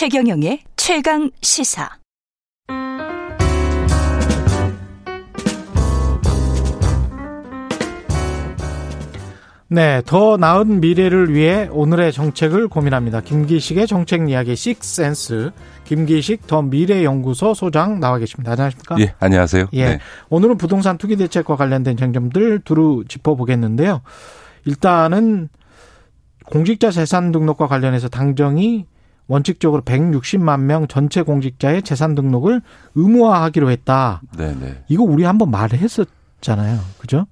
최경영의 최강시사. 네, 더 나은 미래를 위해 오늘의 정책을 고민합니다. 김기식의 정책 이야기 식센스, 김기식 더 미래연구소 소장 나와 계십니다. 안녕하십니까? 예, 안녕하세요. 예, 네. 오늘은 부동산 투기 대책과 관련된 쟁점들 두루 짚어보겠는데요. 일단은 공직자 재산 등록과 관련해서 당정이 원칙적으로 160만 명 전체 공직자의 재산 등록을 의무화하기로 했다. 네네. 이거 우리 한번 말했었잖아요, 그죠?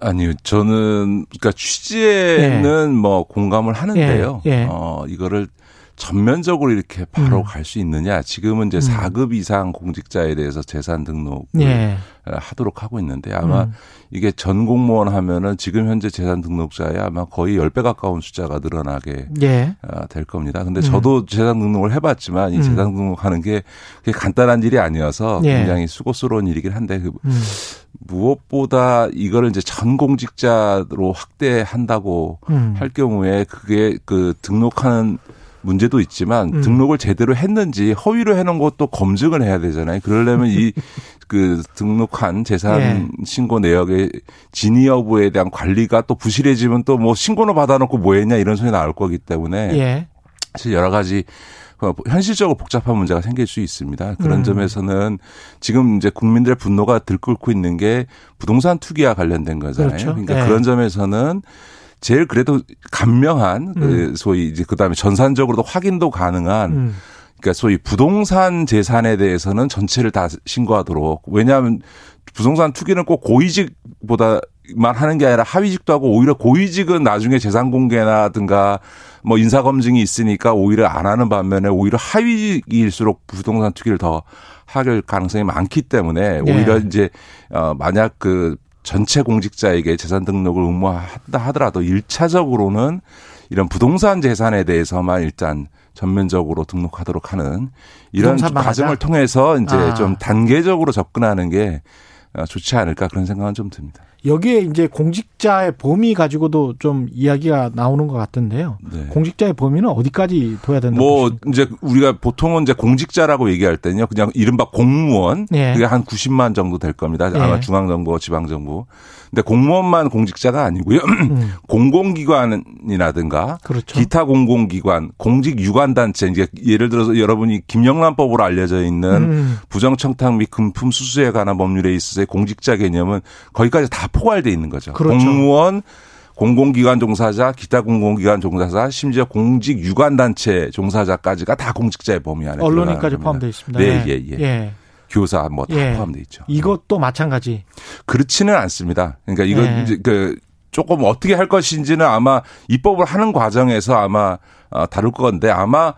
아니요, 저는 그러니까 취지에는 예. 뭐 공감을 하는데요. 예. 이거를 전면적으로 이렇게 바로 갈 수 있느냐? 지금은 이제 4급 이상 공직자에 대해서 재산 등록을 예. 하도록 하고 있는데 아마 이게 전 공무원 하면은 지금 현재 재산 등록자에 아마 거의 10배 가까운 숫자가 늘어나게 예. 될 겁니다. 근데 저도 재산 등록을 해봤지만 이 재산 등록하는 게 그게 간단한 일이 아니어서 예. 굉장히 수고스러운 일이긴 한데 무엇보다 이거를 이제 전 공직자로 확대한다고 할 경우에 그게 그 등록하는 문제도 있지만 등록을 제대로 했는지 허위로 해놓은 것도 검증을 해야 되잖아요. 그러려면 이 그 등록한 재산 예. 신고 내역의 진위 여부에 대한 관리가 또 부실해지면 또 뭐 신고는 받아놓고 뭐 했냐 이런 소리 나올 거기 때문에 예. 사실 여러 가지 현실적으로 복잡한 문제가 생길 수 있습니다. 그런 점에서는 지금 이제 국민들의 분노가 들끓고 있는 게 부동산 투기와 관련된 거잖아요. 그렇죠. 그러니까 예. 그런 점에서는 제일 그래도 간명한 소위 이제 그다음에 전산적으로도 확인도 가능한 그러니까 소위 부동산 재산에 대해서는 전체를 다 신고하도록. 왜냐하면 부동산 투기는 꼭 고위직보다만 하는 게 아니라 하위직도 하고 오히려 고위직은 나중에 재산 공개라든가 뭐 인사 검증이 있으니까 오히려 안 하는 반면에 오히려 하위직일수록 부동산 투기를 더 할 가능성이 많기 때문에 오히려 네. 이제 만약 그 전체 공직자에게 재산 등록을 의무화한다 하더라도 1차적으로는 이런 부동산 재산에 대해서만 일단 전면적으로 등록하도록 하는 이런 과정을 통해서 이제 좀 단계적으로 접근하는 게 좋지 않을까 그런 생각은 좀 듭니다. 여기에 이제 공직자의 범위 가지고도 좀 이야기가 나오는 것 같은데요. 네. 공직자의 범위는 어디까지 둬야 된다고? 뭐 보십니까? 이제 우리가 보통은 이제 공직자라고 얘기할 때는요, 그냥 이른바 공무원 예. 그게 한 90만 정도 될 겁니다. 아마 예. 중앙정부, 지방정부. 근데 공무원만 공직자가 아니고요, 공공기관이라든가 그렇죠. 기타 공공기관, 공직유관단체. 이제 예를 들어서 여러분이 김영란법으로 알려져 있는 부정청탁 및 금품 수수에 관한 법률에 있어서의 공직자 개념은 거기까지 다 포괄돼 있는 거죠. 그렇죠. 공무원, 공공기관 종사자, 기타 공공기관 종사자, 심지어 공직 유관단체 종사자까지가 다 공직자의 범위 안에 언론인까지 포함되어 있습니다. 네, 예, 예. 예. 교사 뭐 다 예. 포함되어 있죠. 이것도 마찬가지. 그렇지는 않습니다. 그러니까 이거 예. 이제 그 조금 어떻게 할 것인지는 아마 입법을 하는 과정에서 아마 다룰 건데 아마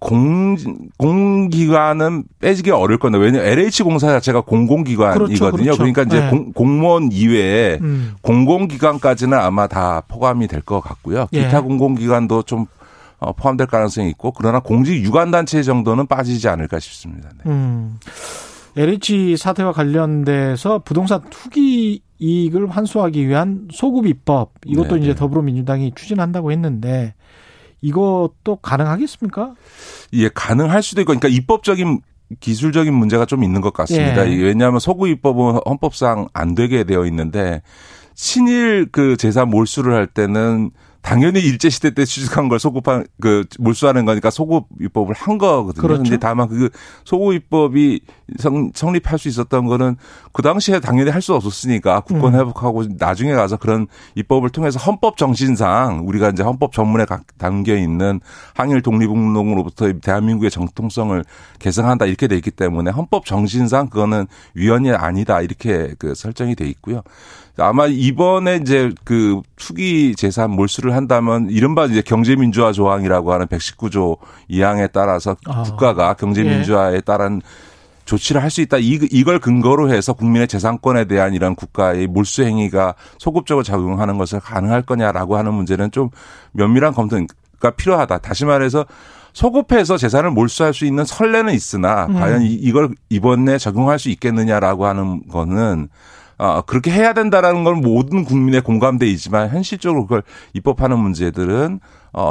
공기관은 빼지기 어려울 건데, 왜냐면 LH 공사 자체가 공공기관이거든요. 그렇죠, 그렇죠. 그러니까 이제 네. 공무원 이외에 공공기관까지는 아마 다 포함이 될 것 같고요. 예. 기타 공공기관도 좀 포함될 가능성이 있고, 그러나 공직 유관단체 정도는 빠지지 않을까 싶습니다. 네. LH 사태와 관련돼서 부동산 투기 이익을 환수하기 위한 소급 입법, 이것도 네네. 이제 더불어민주당이 추진한다고 했는데, 이것도 가능하겠습니까? 예, 가능할 수도 있고, 그러니까 입법적인 기술적인 문제가 좀 있는 것 같습니다. 예. 왜냐하면 소급 입법은 헌법상 안 되게 되어 있는데 친일 그 재산 몰수를 할 때는 당연히 일제 시대 때 취득한 걸 소급한 그 몰수하는 거니까 소급 입법을 한 거거든요. 그런데 그렇죠? 다만 그 소급 입법이 성립할 수 있었던 거는 그 당시에 당연히 할 수 없었으니까 국권 회복하고 나중에 가서 그런 입법을 통해서 헌법 정신상 우리가 이제 헌법 전문에 담겨 있는 항일 독립운동으로부터 대한민국의 정통성을 계승한다 이렇게 돼 있기 때문에 헌법 정신상 그거는 위헌이 아니다 이렇게 그 설정이 돼 있고요. 아마 이번에 이제 그 투기 재산 몰수를 한다면 이른바 이제 경제민주화 조항이라고 하는 119조 2항에 따라서 국가가 경제민주화에 따른 조치를 할 수 있다. 이걸 근거로 해서 국민의 재산권에 대한 이런 국가의 몰수 행위가 소급적으로 작용하는 것을 가능할 거냐라고 하는 문제는 좀 면밀한 검토가 필요하다. 다시 말해서 소급해서 재산을 몰수할 수 있는 선례는 있으나 과연 이걸 이번에 적용할 수 있겠느냐라고 하는 거는 그렇게 해야 된다라는 건 모든 국민의 공감대이지만 현실적으로 그걸 입법하는 문제들은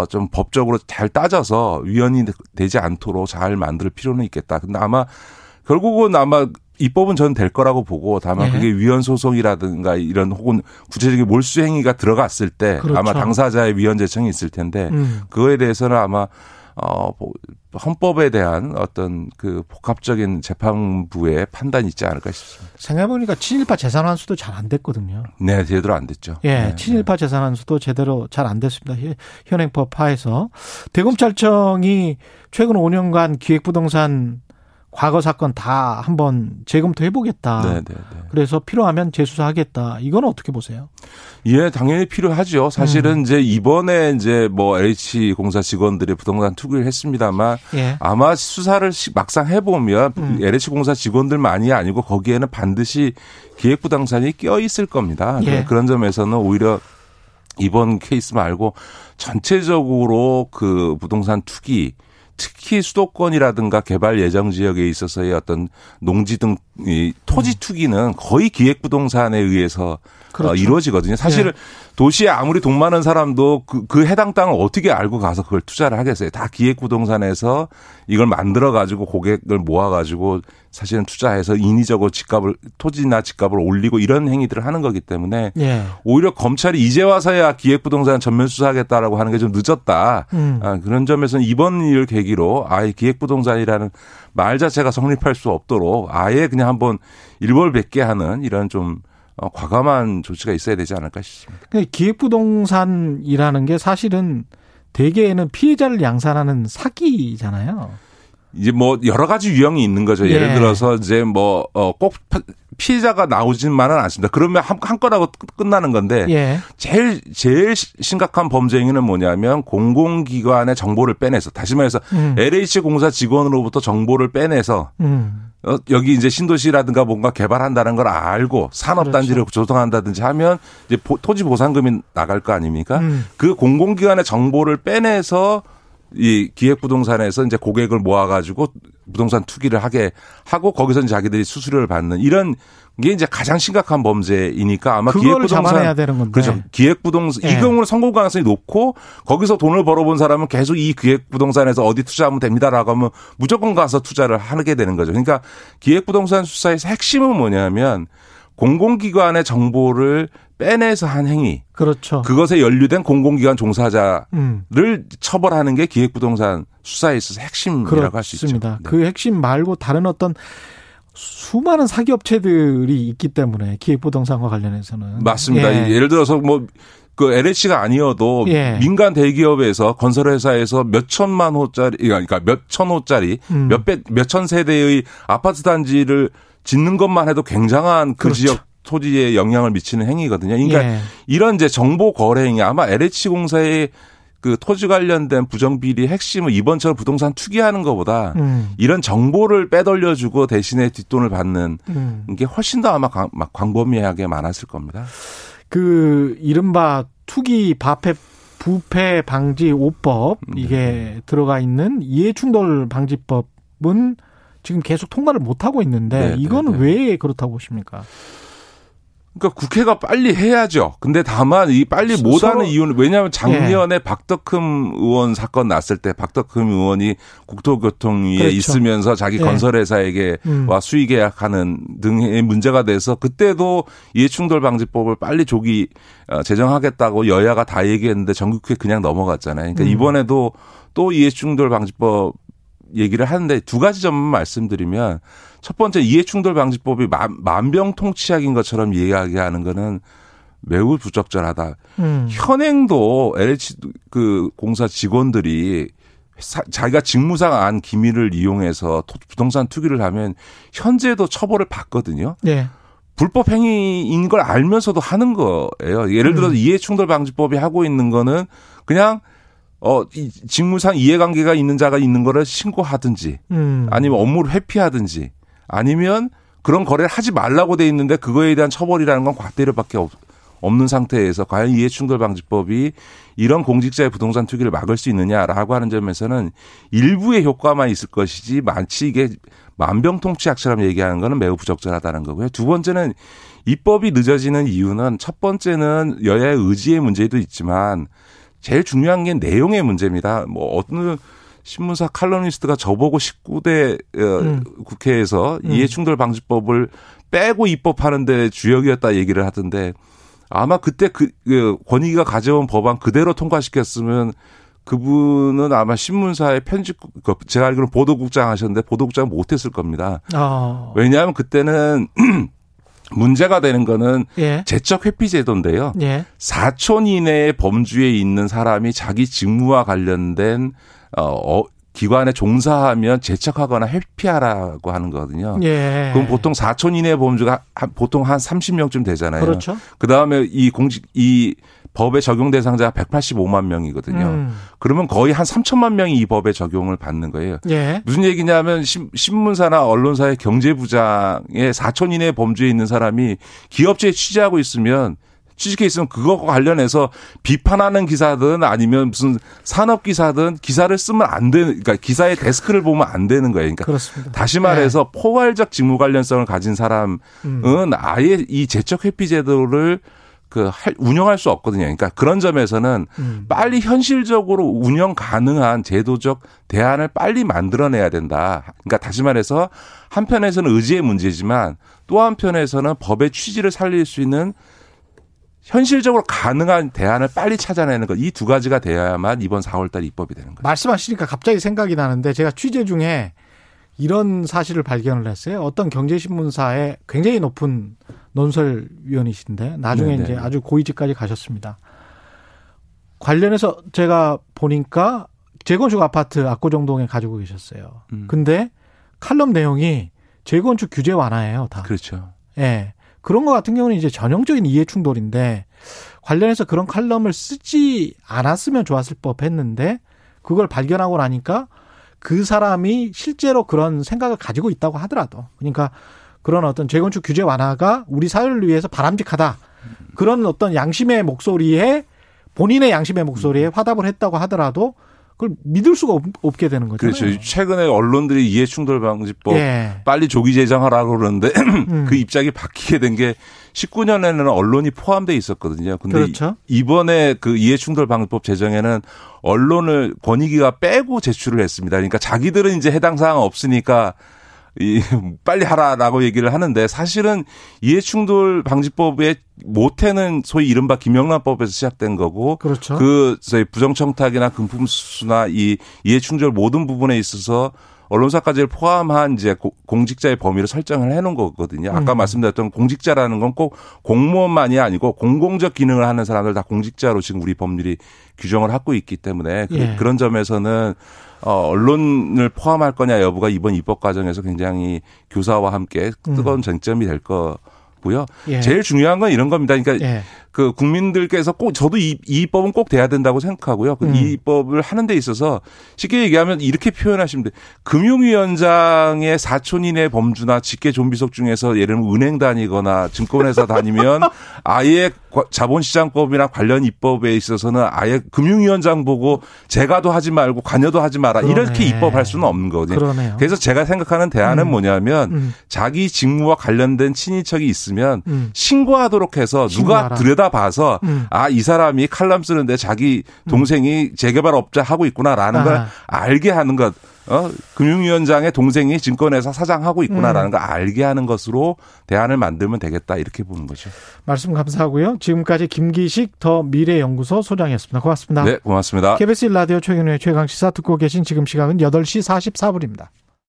좀 법적으로 잘 따져서 위헌이 되지 않도록 잘 만들 필요는 있겠다. 근데 아마 결국은 아마 입법은 저는 될 거라고 보고 다만 예. 그게 위헌 소송이라든가 이런 혹은 구체적인 몰수 행위가 들어갔을 때 그렇죠. 아마 당사자의 위헌 제청이 있을 텐데 그거에 대해서는 아마 헌법에 대한 어떤 그 복합적인 재판부의 판단이 있지 않을까 싶습니다. 생각해보니까 친일파 재산환수도 잘 안 됐거든요. 네, 제대로 안 됐죠. 예, 네, 친일파 네. 재산환수도 제대로 잘 안 됐습니다. 현행법 하에서. 대검찰청이 최근 5년간 기획부동산 과거 사건 다 한번 재검토해보겠다. 네네네. 그래서 필요하면 재수사하겠다. 이건 어떻게 보세요? 예, 당연히 필요하죠. 사실은 이제 이번에 이제 뭐 LH 공사 직원들이 부동산 투기를 했습니다만 예. 아마 수사를 막상 해보면 LH 공사 직원들만이 아니고 거기에는 반드시 기획부동산이 껴있을 겁니다. 예. 그런 점에서는 오히려 이번 케이스 말고 전체적으로 그 부동산 투기 특히 수도권이라든가 개발 예정 지역에 있어서의 어떤 농지 등 이 토지 투기는 거의 기획부동산에 의해서 그렇죠. 이루어지거든요. 사실은 네. 도시에 아무리 돈 많은 사람도 그 해당 땅을 어떻게 알고 가서 그걸 투자를 하겠어요. 다 기획부동산에서 이걸 만들어가지고 고객을 모아가지고 사실은 투자해서 인위적으로 집값을 토지나 집값을 올리고 이런 행위들을 하는 거기 때문에 네. 오히려 검찰이 이제 와서야 기획부동산 전면 수사하겠다라고 하는 게 좀 늦었다. 그런 점에서는 이번 일 계기로 아예 기획부동산이라는 말 자체가 성립할 수 없도록 아예 그냥 한번 일벌백계 하는 이런 좀 과감한 조치가 있어야 되지 않을까 싶습니다. 기획부동산이라는 게 사실은 대개는 피해자를 양산하는 사기잖아요. 이제 뭐 여러 가지 유형이 있는 거죠. 예. 예를 들어서 이제 뭐 꼭 피해자가 나오지만은 않습니다. 그러면 한 건하고 끝나는 건데 예. 제일 심각한 범죄 행위는 뭐냐면 공공기관의 정보를 빼내서 다시 말해서 LH 공사 직원으로부터 정보를 빼내서 여기 이제 신도시라든가 뭔가 개발한다는 걸 알고 산업단지를 그렇죠. 조성한다든지 하면 이제 토지 보상금이 나갈 거 아닙니까? 그 공공기관의 정보를 빼내서 이 기획부동산에서 이제 고객을 모아가지고 부동산 투기를 하게 하고 거기서 이제 자기들이 수수료를 받는 이런 게 이제 가장 심각한 범죄이니까 아마 기획부동산 잡아내야 되는 건데. 그렇죠. 기획부동산 예. 이 경우는 성공 가능성이 높고 거기서 돈을 벌어본 사람은 계속 이 기획부동산에서 어디 투자하면 됩니다라고 하면 무조건 가서 투자를 하게 되는 거죠. 그러니까 기획부동산 수사에서 핵심은 뭐냐면 공공기관의 정보를 빼내서 한 행위. 그렇죠. 그것에 연루된 공공기관 종사자를 처벌하는 게 기획부동산 수사에 있어서 핵심이라고 할 수 있죠. 그렇습니다. 네. 그 핵심 말고 다른 어떤 수많은 사기업체들이 있기 때문에 기획부동산과 관련해서는. 맞습니다. 예. 예를 들어서 뭐 그 LH가 아니어도 예. 민간 대기업에서 건설회사에서 몇천만 호짜리 몇천 세대의 아파트 단지를 짓는 것만 해도 굉장한 그 그렇죠. 지역 토지에 영향을 미치는 행위거든요. 그러니까 예. 이런 이제 정보 거래 행위 아마 LH 공사의 그 토지 관련된 부정비리 핵심은 이번처럼 부동산 투기하는 것보다 이런 정보를 빼돌려주고 대신에 뒷돈을 받는 게 훨씬 더 아마 광범위하게 많았을 겁니다. 그 이른바 투기 부패 방지 5법 이게 들어가 있는 이해충돌 방지법은 지금 계속 통과를 못하고 있는데 이건 왜 그렇다고 보십니까? 그러니까 국회가 빨리 해야죠. 근데 다만 이 빨리 못하는 이유는 왜냐하면 작년에 예. 박덕흠 의원 사건 났을 때 박덕흠 의원이 국토교통위에 그렇죠. 있으면서 자기 예. 건설회사에게 와 수의 계약하는 등의 문제가 돼서 그때도 이해충돌방지법을 빨리 조기 제정하겠다고 여야가 다 얘기했는데 전국회 그냥 넘어갔잖아요. 그러니까 이번에도 또 이해충돌방지법 얘기를 하는데 두 가지 점만 말씀드리면 첫 번째 이해충돌방지법이 만병통치약인 것처럼 이야기하는 거는 매우 부적절하다. 현행도 LH 그 공사 직원들이 자기가 직무상 안 기밀을 이용해서 부동산 투기를 하면 현재도 처벌을 받거든요. 네. 불법 행위인 걸 알면서도 하는 거예요. 예를 들어서 이해충돌방지법이 하고 있는 거는 그냥 직무상 이해관계가 있는 자가 있는 거를 신고하든지 아니면 업무를 회피하든지 아니면 그런 거래를 하지 말라고 돼 있는데 그거에 대한 처벌이라는 건 과태료밖에 없는 상태에서 과연 이해충돌방지법이 이런 공직자의 부동산 투기를 막을 수 있느냐라고 하는 점에서는 일부의 효과만 있을 것이지 마치 이게 만병통치약처럼 얘기하는 거는 매우 부적절하다는 거고요. 두 번째는 입법이 늦어지는 이유는 첫 번째는 여야의 의지의 문제도 있지만 제일 중요한 게 내용의 문제입니다. 뭐 어느 신문사 칼럼니스트가 저보고 19대 국회에서 이해충돌방지법을 빼고 입법하는데 주역이었다 얘기를 하던데 아마 그때 그 권익위가 가져온 법안 그대로 통과시켰으면 그분은 아마 신문사의 편집, 제가 알기로는 보도국장 하셨는데 보도국장 못했을 겁니다. 아. 왜냐하면 그때는 문제가 되는 거는 예. 제적 회피 제도인데요. 예. 4촌 이내의 범주에 있는 사람이 자기 직무와 관련된 기관에 종사하면 제척하거나 회피하라고 하는 거거든요. 예. 그럼 보통 4촌 이내의 범주가 보통 한 30명쯤 되잖아요. 그렇죠. 그다음에 이 법의 적용 대상자가 185만 명이거든요. 그러면 거의 한 3천만 명이 이 법의 적용을 받는 거예요. 예. 무슨 얘기냐면 신문사나 언론사의 경제부장의 4촌 이내의 범주에 있는 사람이 기업체에 취재하고 있으면 취직해 있으면 그것과 관련해서 비판하는 기사든 아니면 무슨 산업 기사든 기사를 쓰면 안 되는, 그러니까 기사의 데스크를 보면 안 되는 거예요. 그러니까 그렇습니다. 다시 말해서 네. 포괄적 직무 관련성을 가진 사람은 아예 이 제적 회피 제도를 운영할 수 없거든요. 그러니까 그런 점에서는 빨리 현실적으로 운영 가능한 제도적 대안을 빨리 만들어내야 된다. 그러니까 다시 말해서 한편에서는 의지의 문제지만 또 한편에서는 법의 취지를 살릴 수 있는 현실적으로 가능한 대안을 빨리 찾아내는 것. 이 두 가지가 돼야만 이번 4월달 입법이 되는 거예요. 말씀하시니까 갑자기 생각이 나는데 제가 취재 중에 이런 사실을 발견을 했어요. 어떤 경제신문사의 굉장히 높은 논설위원이신데 나중에 네네. 이제 아주 고위직까지 가셨습니다. 관련해서 제가 보니까 재건축 아파트 압구정동에 가지고 계셨어요. 근데 칼럼 내용이 재건축 규제 완화예요, 다. 그렇죠. 예. 그런 것 같은 경우는 이제 전형적인 이해충돌인데 관련해서 그런 칼럼을 쓰지 않았으면 좋았을 법했는데 그걸 발견하고 나니까 그 사람이 실제로 그런 생각을 가지고 있다고 하더라도 그러니까 그런 어떤 재건축 규제 완화가 우리 사회를 위해서 바람직하다. 그런 어떤 양심의 목소리에 본인의 양심의 목소리에 화답을 했다고 하더라도 그걸 믿을 수가 없게 되는 거잖아요. 그렇죠. 최근에 언론들이 이해충돌방지법 예. 빨리 조기 제정하라고 그러는데 그 입장이 바뀌게 된 게 19년에는 언론이 포함되어 있었거든요. 근데 그렇죠. 이번에 그 이해충돌방지법 제정에는 언론을 권익위가 빼고 제출을 했습니다. 그러니까 자기들은 이제 해당 사항 없으니까 빨리 하라라고 얘기를 하는데 사실은 이해충돌방지법의 모태는 소위 이른바 김영란법에서 시작된 거고 그렇죠. 그 저희 부정청탁이나 금품수수나 이 이해충돌 모든 부분에 있어서 언론사까지를 포함한 이제 공직자의 범위를 설정을 해놓은 거거든요. 아까 말씀드렸던 공직자라는 건 꼭 공무원만이 아니고 공공적 기능을 하는 사람들 다 공직자로 지금 우리 법률이 규정을 하고 있기 때문에 예. 그런 점에서는 언론을 포함할 거냐 여부가 이번 입법 과정에서 굉장히 교사와 함께 뜨거운 쟁점이 될 거고요. 예. 제일 중요한 건 이런 겁니다. 그러니까 예. 그 국민들께서 꼭 저도 이 입법은 꼭 돼야 된다고 생각하고요. 이 입법을 하는 데 있어서 쉽게 얘기하면 이렇게 표현하시면 돼요. 금융위원장의 4촌 이내 범주나 직계 좀비속 중에서 예를 들면 은행 다니거나 증권회사 다니면 아예 자본시장법이나 관련 입법에 있어서는 아예 금융위원장 보고 제가도 하지 말고 관여도 하지 마라. 그러네. 이렇게 입법할 수는 없는 거거든요. 그러네요. 그래서 제가 생각하는 대안은 뭐냐면 자기 직무와 관련된 친인척이 있으면 신고하도록 해서 누가 들여다 봐서 아, 이 사람이 칼럼 쓰는데 자기 동생이 재개발업자 하고 있구나라는 걸 알게 하는 것. 금융위원장의 동생이 증권회사 사장하고 있구나라는 걸 알게 하는 것으로 대안을 만들면 되겠다 이렇게 보는 거죠. 말씀 감사하고요. 지금까지 김기식 더 미래연구소 소장이었습니다. 고맙습니다. 네, 고맙습니다. KBS 1라디오 최경영의 최강시사 듣고 계신 지금 시각은 8시 44분입니다.